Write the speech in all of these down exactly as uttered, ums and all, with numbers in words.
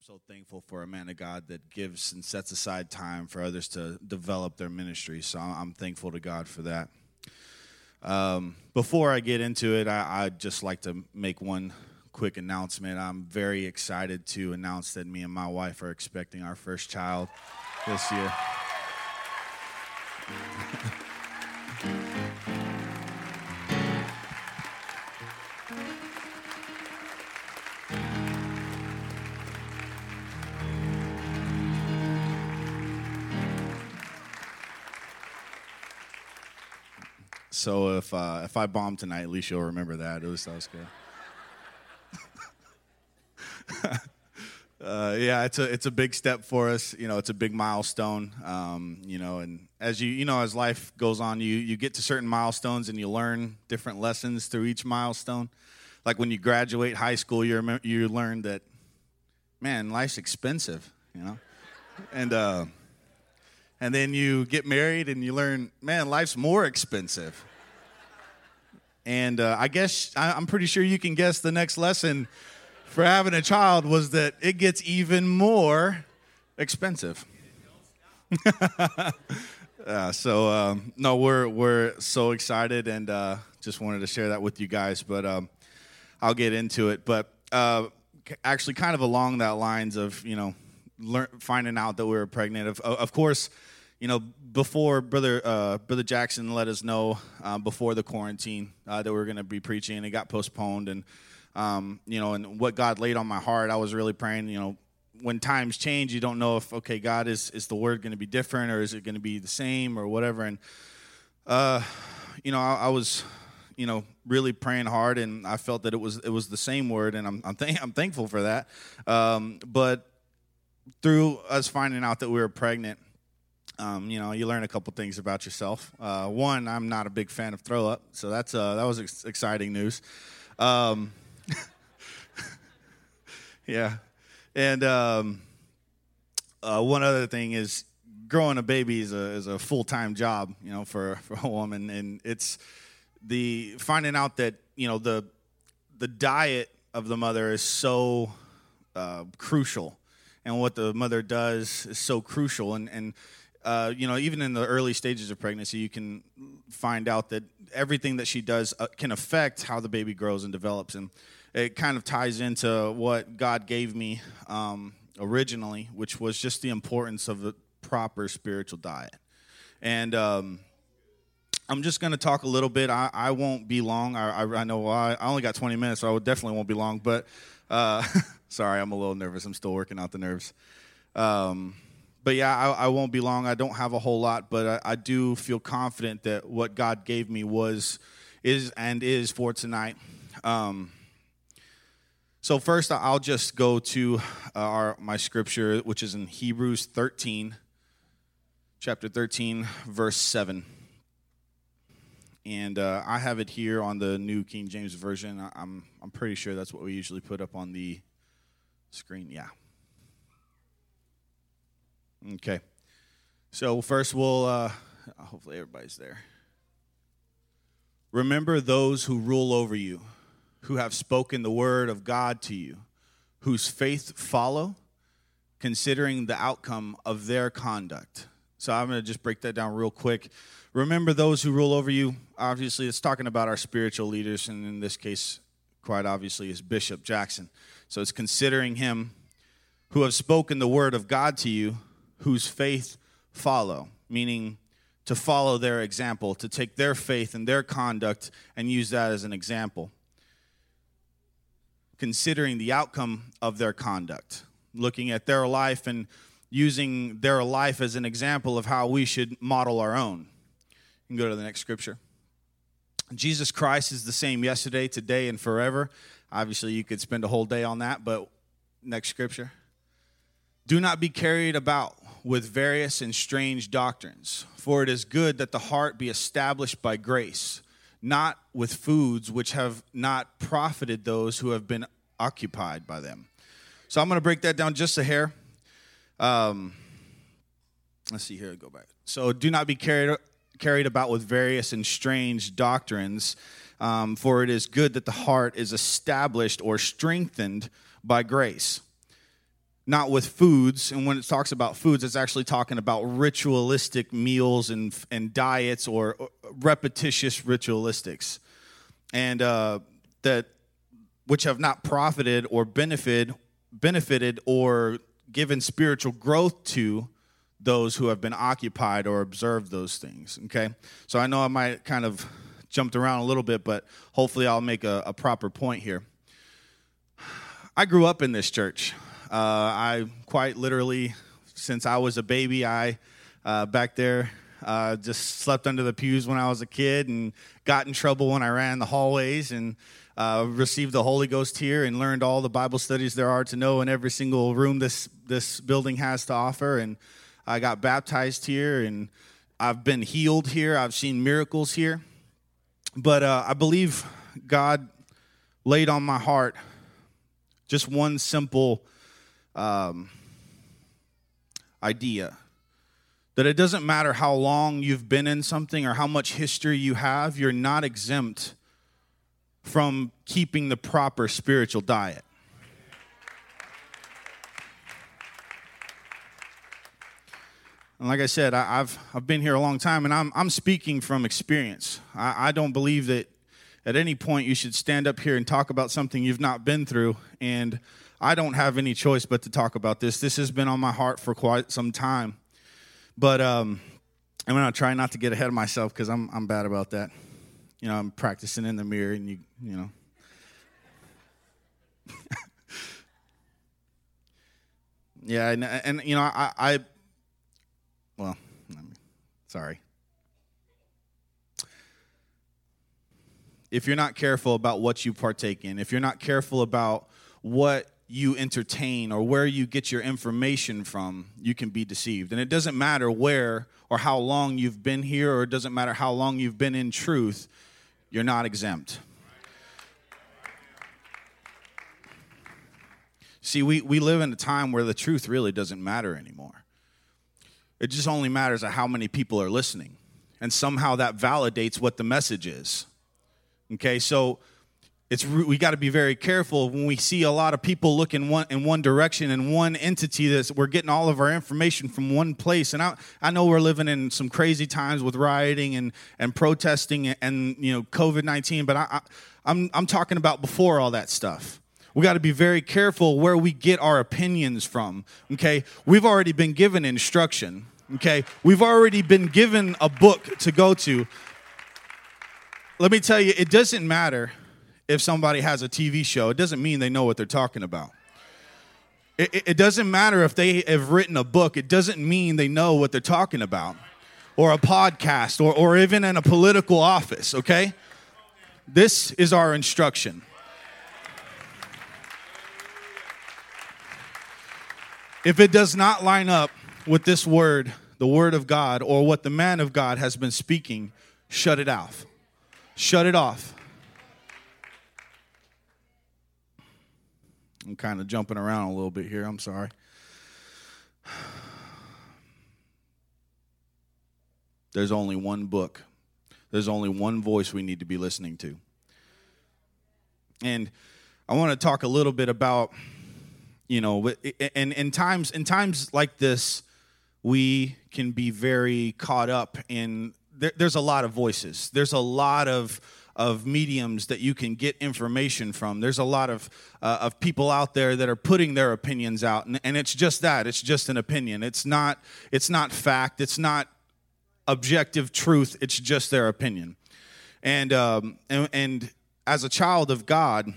I'm so thankful for a man of God that gives and sets aside time for others to develop their ministry. So I'm thankful to God for that. Um, before I get into it, I, I'd just like to make one quick announcement. I'm very excited to announce that me and my wife are expecting our first child this year. So if uh, if I bomb tonight, at least you'll remember that. It was that was good. uh, yeah, it's a it's a big step for us. You know, it's a big milestone. Um, you know, and as you you know, as life goes on, you you get to certain milestones and you learn different lessons through each milestone. Like when you graduate high school, you remember, you learn that, man, life's expensive. You know, and. Uh, And then you get married and you learn, man, life's more expensive. And uh, I guess, I, I'm pretty sure you can guess the next lesson for having a child was that it gets even more expensive. uh, so, um, no, we're we're so excited and uh, just wanted to share that with you guys, but um, I'll get into it. But uh, actually kind of along that lines of, you know, Learn, finding out that we were pregnant. Of, of course, you know, before Brother uh, Brother Jackson let us know uh, before the quarantine uh, that we were going to be preaching. It got postponed, and um, you know, and what God laid on my heart, I was really praying. You know, when times change, you don't know if okay, God is is the word going to be different, or is it going to be the same, or whatever. And uh, you know, I, I was you know really praying hard, and I felt that it was it was the same word, and I'm I'm, th- I'm thankful for that. Um, but through us finding out that we were pregnant, um, you know, you learn a couple things about yourself. Uh, one, I'm not a big fan of throw up, so that's uh, that was ex- exciting news. Um, yeah, and um, uh, one other thing is growing a baby is a is a full time job, you know, for, for a woman, and it's the finding out that you know the the diet of the mother is so uh, crucial. And what the mother does is so crucial. And, and uh, you know, even in the early stages of pregnancy, you can find out that everything that she does uh, can affect how the baby grows and develops. And it kind of ties into what God gave me um, originally, which was just the importance of a proper spiritual diet. And um, I'm just going to talk a little bit. I, I won't be long. I, I, I know I, I only got twenty minutes, so I definitely won't be long. But... Uh, Sorry, I'm a little nervous. I'm still working out the nerves. Um, but, yeah, I, I won't be long. I don't have a whole lot, but I, I do feel confident that what God gave me was, is, and is for tonight. Um, so, first, I'll just go to our my scripture, which is in Hebrews thirteen, chapter thirteen, verse seven. And uh, I have it here on the New King James Version. I'm I'm pretty sure that's what we usually put up on the screen, yeah. Okay. So first we'll, uh, hopefully everybody's there. Remember those who rule over you, who have spoken the word of God to you, whose faith follow, considering the outcome of their conduct. So I'm going to just break that down real quick. Remember those who rule over you. Obviously, it's talking about our spiritual leaders, and in this case, quite obviously, is Bishop Jackson. So it's considering him, who have spoken the word of God to you, whose faith follow, meaning to follow their example, to take their faith and their conduct and use that as an example. Considering the outcome of their conduct, looking at their life and using their life as an example of how we should model our own. You can go to the next scripture. Jesus Christ is the same yesterday, today, and forever. Obviously, you could spend a whole day on that, but next scripture. Do not be carried about with various and strange doctrines, for it is good that the heart be established by grace, not with foods which have not profited those who have been occupied by them. So I'm going to break that down just a hair. Um, let's see here, go back. So do not be carried carried about with various and strange doctrines, Um, for it is good that the heart is established or strengthened by grace, not with foods. And when it talks about foods, it's actually talking about ritualistic meals and and diets or repetitious ritualistics, and uh, that which have not profited or benefited benefited or given spiritual growth to those who have been occupied or observed those things. Okay, so I know I might kind of jumped around a little bit, but hopefully I'll make a, a proper point here. I grew up in this church. Uh, I quite literally, since I was a baby, I uh, back there uh, just slept under the pews when I was a kid and got in trouble when I ran in the hallways and uh, received the Holy Ghost here and learned all the Bible studies there are to know in every single room this this building has to offer. And I got baptized here, and I've been healed here. I've seen miracles here. But uh, I believe God laid on my heart just one simple um, idea, that it doesn't matter how long you've been in something or how much history you have, you're not exempt from keeping the proper spiritual diet. And like I said, I, I've I've been here a long time, and I'm I'm speaking from experience. I, I don't believe that at any point you should stand up here and talk about something you've not been through, and I don't have any choice but to talk about this. This has been on my heart for quite some time, but um, I'm gonna try not to get ahead of myself because I'm I'm bad about that. You know, I'm practicing in the mirror, and you you know. yeah, and, and you know I. I Well, sorry. If you're not careful about what you partake in, if you're not careful about what you entertain or where you get your information from, you can be deceived. And it doesn't matter where or how long you've been here, or it doesn't matter how long you've been in truth, you're not exempt. See, we, we live in a time where the truth really doesn't matter anymore. It just only matters at how many people are listening. And somehow that validates what the message is. Okay, so it's we got to be very careful when we see a lot of people looking one, in one direction and one entity that we're getting all of our information from one place. And I, I know we're living in some crazy times with rioting and, and protesting and, and you know COVID nineteen, but I, I, I'm, I'm talking about before all that stuff. We got to be very careful where we get our opinions from, okay? We've already been given instruction, okay? We've already been given a book to go to. Let me tell you, it doesn't matter if somebody has a T V show. It doesn't mean they know what they're talking about. It, it, it doesn't matter if they have written a book. It doesn't mean they know what they're talking about, or a podcast, or, or even in a political office, okay? This is our instruction. If it does not line up with this word, the word of God, or what the man of God has been speaking, shut it off. Shut it off. I'm kind of jumping around a little bit here. I'm sorry. There's only one book. There's only one voice we need to be listening to. And I want to talk a little bit about... You know, and in times in times like this, we can be very caught up in. There, there's a lot of voices. There's a lot of of mediums that you can get information from. There's a lot of uh, of people out there that are putting their opinions out, and, and it's just that. It's just an opinion. It's not. It's not fact. It's not objective truth. It's just their opinion. And um, and, and as a child of God,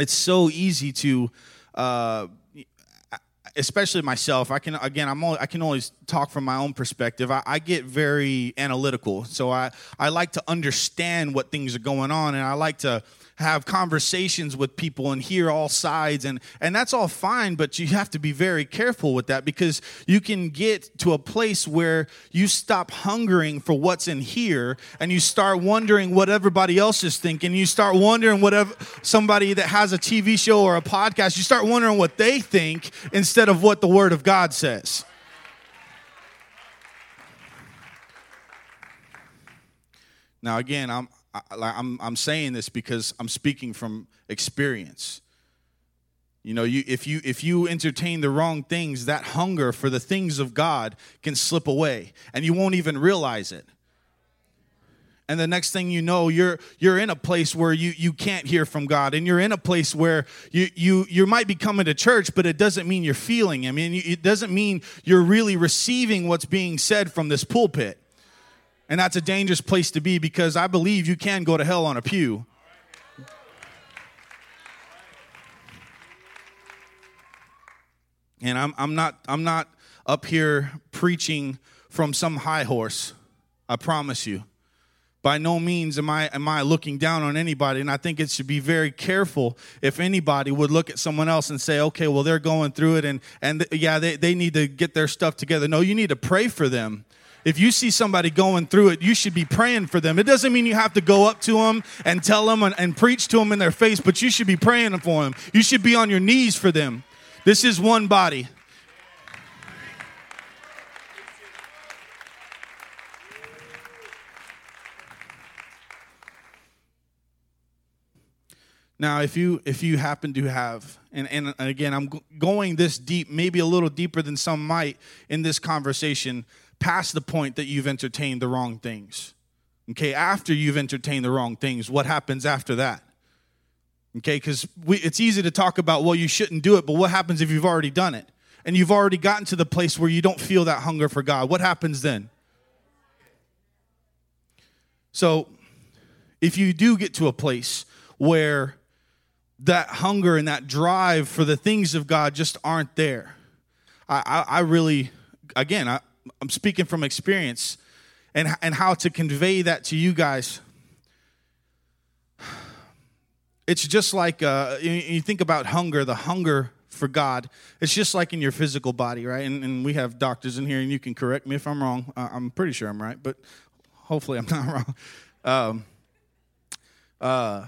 it's so easy to. Uh, especially myself, I can again. I'm only, I can always talk from my own perspective. I, I get very analytical, so I, I like to understand what things are going on, and I like to have conversations with people and hear all sides, and and that's all fine. But you have to be very careful with that, because you can get to a place where you stop hungering for what's in here, and you start wondering what everybody else is thinking. You start wondering whatever somebody that has a T V show or a podcast, you start wondering what they think instead of what the Word of God says. Now, again, I'm. I, I'm, I'm saying this because I'm speaking from experience. You know, you if you if you entertain the wrong things, that hunger for the things of God can slip away, and you won't even realize it. And the next thing you know, you're you're in a place where you you can't hear from God, and you're in a place where you you you might be coming to church, but it doesn't mean you're feeling Him. I mean, it doesn't mean you're really receiving what's being said from this pulpit. And that's a dangerous place to be, because I believe you can go to hell on a pew. And I'm I'm not I'm not up here preaching from some high horse, I promise you. By no means am I am I looking down on anybody, and I think it should be very careful if anybody would look at someone else and say, okay, well, they're going through it, and, and th- yeah, they, they need to get their stuff together. No, you need to pray for them. If you see somebody going through it, you should be praying for them. It doesn't mean you have to go up to them and tell them and, and preach to them in their face, but you should be praying for them. You should be on your knees for them. This is one body. Now, if you if you happen to have, and, and again, I'm going this deep, maybe a little deeper than some might in this conversation, past the point that you've entertained the wrong things. Okay, after you've entertained the wrong things, what happens after that? Okay, because it's easy to talk about, well, you shouldn't do it, but what happens if you've already done it? And you've already gotten to the place where you don't feel that hunger for God. What happens then? So if you do get to a place where that hunger and that drive for the things of God just aren't there, I, I, I really, again, I, I'm speaking from experience and and how to convey that to you guys. It's just like, uh, you think about hunger, the hunger for God. It's just like in your physical body, right? And, and we have doctors in here, and you can correct me if I'm wrong. Uh, I'm pretty sure I'm right, but hopefully I'm not wrong. Um, uh,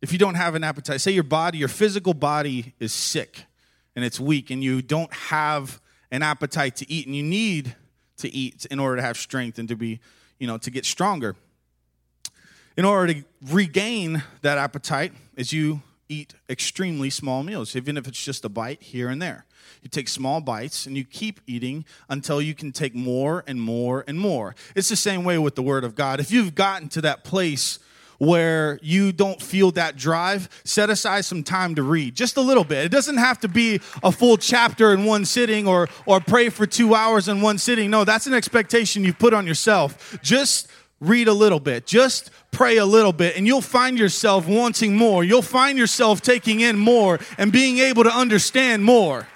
if you don't have an appetite, say your body, your physical body is sick and it's weak, and you don't have an appetite to eat, and you need to eat in order to have strength and to be, you know, to get stronger. In order to regain that appetite is you eat extremely small meals, even if it's just a bite here and there. You take small bites, and you keep eating until you can take more and more and more. It's the same way with the Word of God. If you've gotten to that place where you don't feel that drive, set aside some time to read, just a little bit. It doesn't have to be a full chapter in one sitting, or or pray for two hours in one sitting. No, that's an expectation you put on yourself. Just read a little bit. Just pray a little bit, and you'll find yourself wanting more. You'll find yourself taking in more and being able to understand more.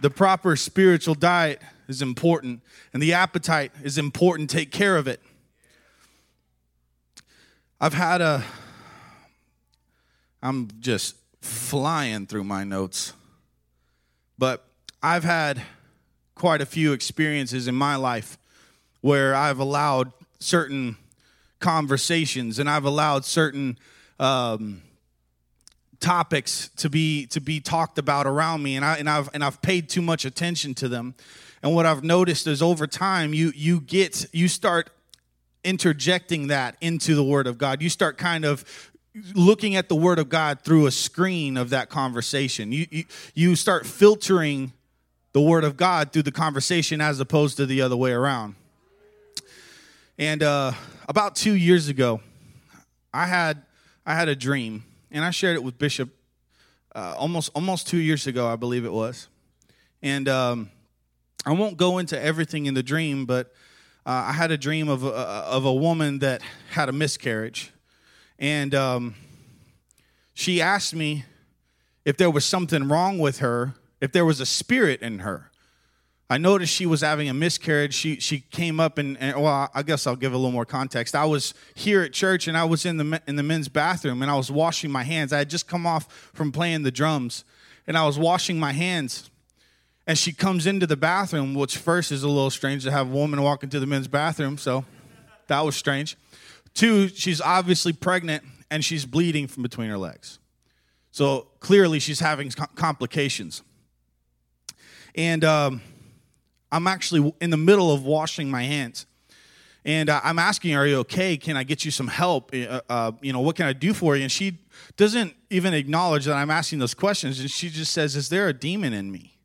The proper spiritual diet is important, and the appetite is important. Take care of it. I've had a... I'm just flying through my notes. But I've had quite a few experiences in my life where I've allowed certain conversations, and I've allowed certain um, topics to be to be talked about around me, and I and I've and I've paid too much attention to them. And what I've noticed is over time, you you get you start interjecting that into the Word of God. You start kind of looking at the Word of God through a screen of that conversation. You you, you start filtering the Word of God through the conversation as opposed to the other way around. And uh, about two years ago, I had I had a dream, and I shared it with Bishop uh, almost almost two years ago, I believe it was. And um, I won't go into everything in the dream, but uh, I had a dream of a, of a woman that had a miscarriage, and um, she asked me if there was something wrong with her, if there was a spirit in her. I noticed she was having a miscarriage. She she came up and, and, well, I guess I'll give a little more context. I was here at church, and I was in the in the men's bathroom, and I was washing my hands. I had just come off from playing the drums, and I was washing my hands. And she comes into the bathroom, which first is a little strange to have a woman walk into the men's bathroom, so that was strange. Two, she's obviously pregnant, and she's bleeding from between her legs. So clearly she's having complications. And um, I'm actually in the middle of washing my hands. And uh, I'm asking, are you okay? Can I get you some help? Uh, uh, you know, what can I do for you? And she doesn't even acknowledge that I'm asking those questions. And she just says, is there a demon in me?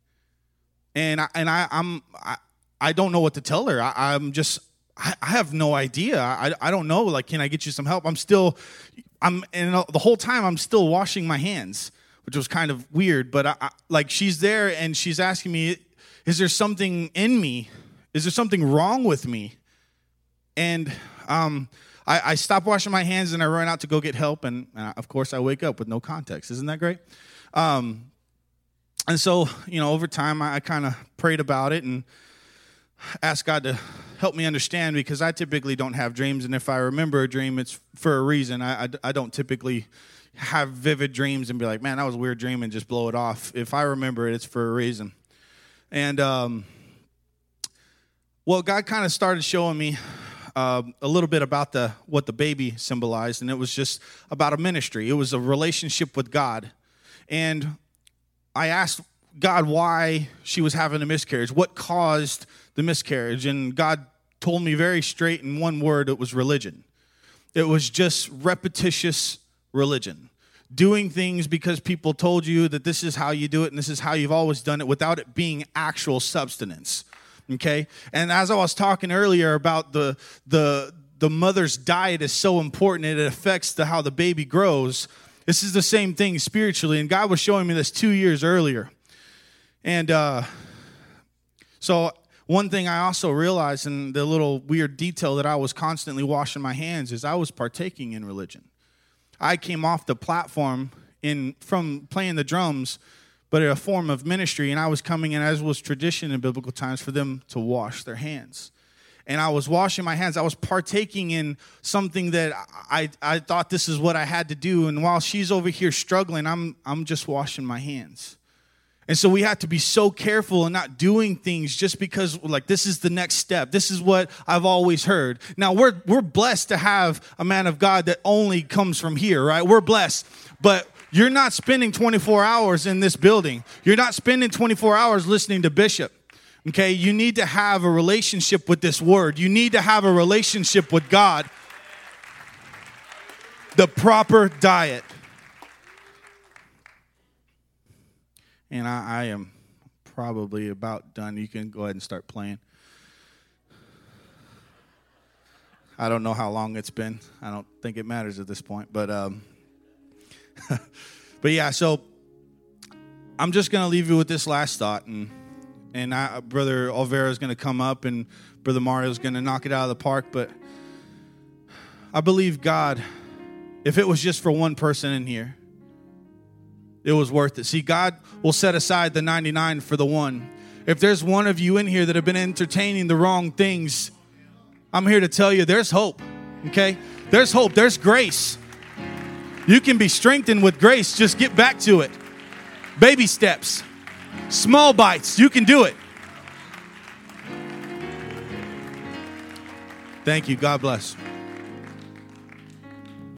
And I, and I, I'm, I, I don't know what to tell her. I, I'm just, I, I have no idea. I, I don't know. Like, can I get you some help? I'm still, I'm, and the whole time I'm still washing my hands, which was kind of weird. But I, I, like, she's there and she's asking me, is there something in me? Is there something wrong with me? And um, I, I stopped washing my hands and I ran out to go get help. And uh, of course, I wake up with no context. Isn't that great? Um, and so, you know, over time, I, I kind of prayed about it and asked God to help me understand, because I typically don't have dreams. And if I remember a dream, it's for a reason. I, I, I don't typically have vivid dreams and be like, man, that was a weird dream, and just blow it off. If I remember it, it's for a reason. And, um, well, God kind of started showing me Uh, a little bit about the what the baby symbolized, and it was just about a ministry. It was a relationship with God. And I asked God why she was having a miscarriage, what caused the miscarriage, and God told me very straight in one word, it was religion. It was just repetitious religion, doing things because people told you that this is how you do it and this is how you've always done it, without it being actual substance. Okay, and as I was talking earlier about the the the mother's diet is so important, it affects the, how the baby grows. This is the same thing spiritually, and God was showing me this two years earlier. And uh, so one thing I also realized, and the little weird detail that I was constantly washing my hands, is I was partaking in religion. I came off the platform in from playing the drums, but a form of ministry, and I was coming in, as was tradition in biblical times, for them to wash their hands. And I was washing my hands. I was partaking in something that I, I thought this is what I had to do, and while she's over here struggling, I'm, I'm just washing my hands. And so we have to be so careful and not doing things just because, like, this is the next step. This is what I've always heard. Now, we're we're blessed to have a man of God that only comes from here, right? We're blessed, but you're not spending twenty-four hours in this building. You're not spending twenty-four hours listening to Bishop, okay? You need to have a relationship with this word. You need to have a relationship with God. The proper diet. And I, I am probably about done. You can go ahead and start playing. I don't know how long it's been. I don't think it matters at this point, but... um but yeah, so I'm just going to leave you with this last thought. And and I, Brother Alvera is going to come up, and Brother Mario is going to knock it out of the park. But I believe God, if it was just for one person in here, it was worth it. See, God will set aside the ninety-nine for the one. If there's one of you in here that have been entertaining the wrong things, I'm here to tell you there's hope, okay? There's hope. There's grace. You can be strengthened with grace. Just get back to it. Baby steps. Small bites. You can do it. Thank you. God bless.